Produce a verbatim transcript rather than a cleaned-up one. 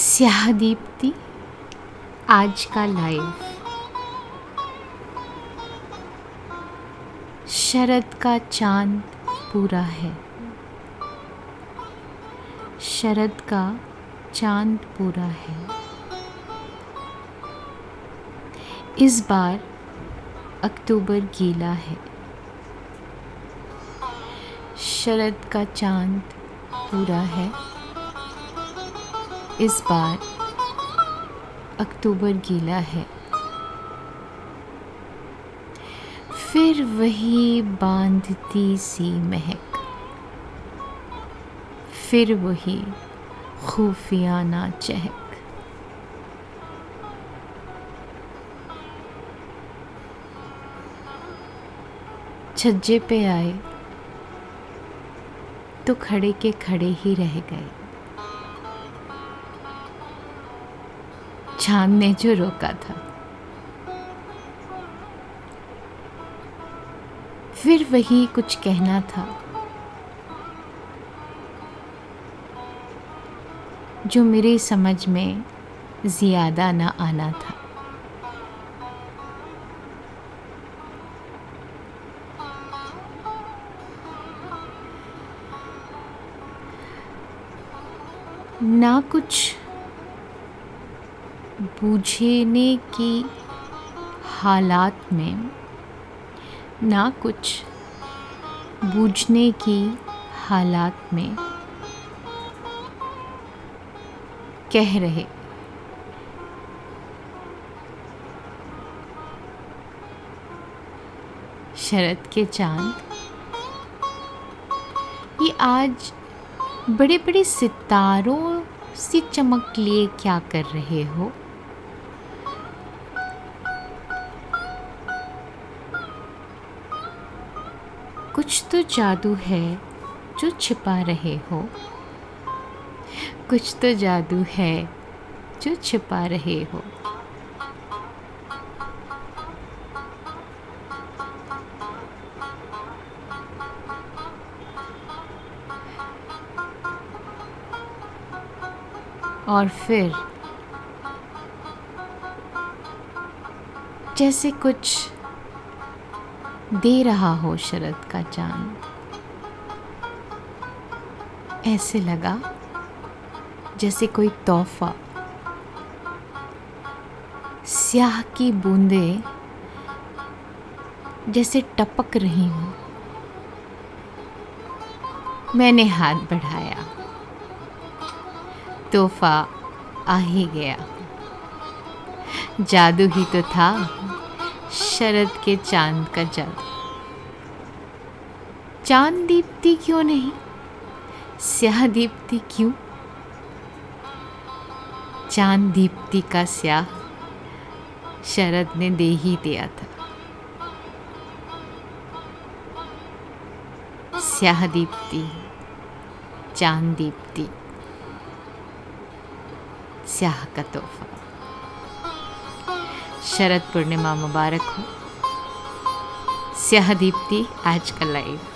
स्याह दीप्ति आज का लाइव। शरद का चांद पूरा है, शरद का चांद पूरा है। इस बार अक्टूबर गीला है, शरद का चांद पूरा है। इस बार अक्टूबर गीला है। फिर वही बांधती सी महक, फिर वही खुफियाना चहक। छज्जे पे आए तो खड़े के खड़े ही रह गए, चांद ने जो रोका था। फिर वही कुछ कहना था जो मेरी समझ में ज्यादा ना आना था। ना कुछ बूझने की हालात में, ना कुछ बूझने की हालात में कह रहे, शरद के चांद ये आज बड़े बड़े सितारों से चमक लिए क्या कर रहे हो। कुछ तो जादू है जो छिपा रहे हो, कुछ तो जादू है जो छिपा रहे हो। और फिर जैसे कुछ दे रहा हो शरद का चांद, ऐसे लगा जैसे कोई तोहफा। स्याह की बूंदें जैसे टपक रही हूँ। मैंने हाथ बढ़ाया, तोहफा आ ही गया। जादू ही तो था शरद के चांद का जादू। चांद दीप्ति क्यों नहीं, स्याह दीप्ति क्यों? चांद दीप्ति का स्याह शरद ने दे ही दिया था। स्याह दीप्ति, चांद दीप्ति, स्याह का तोहफा। शरद पूर्णिमा मुबारक हो। स्याह दीप्ति आज का लाइव।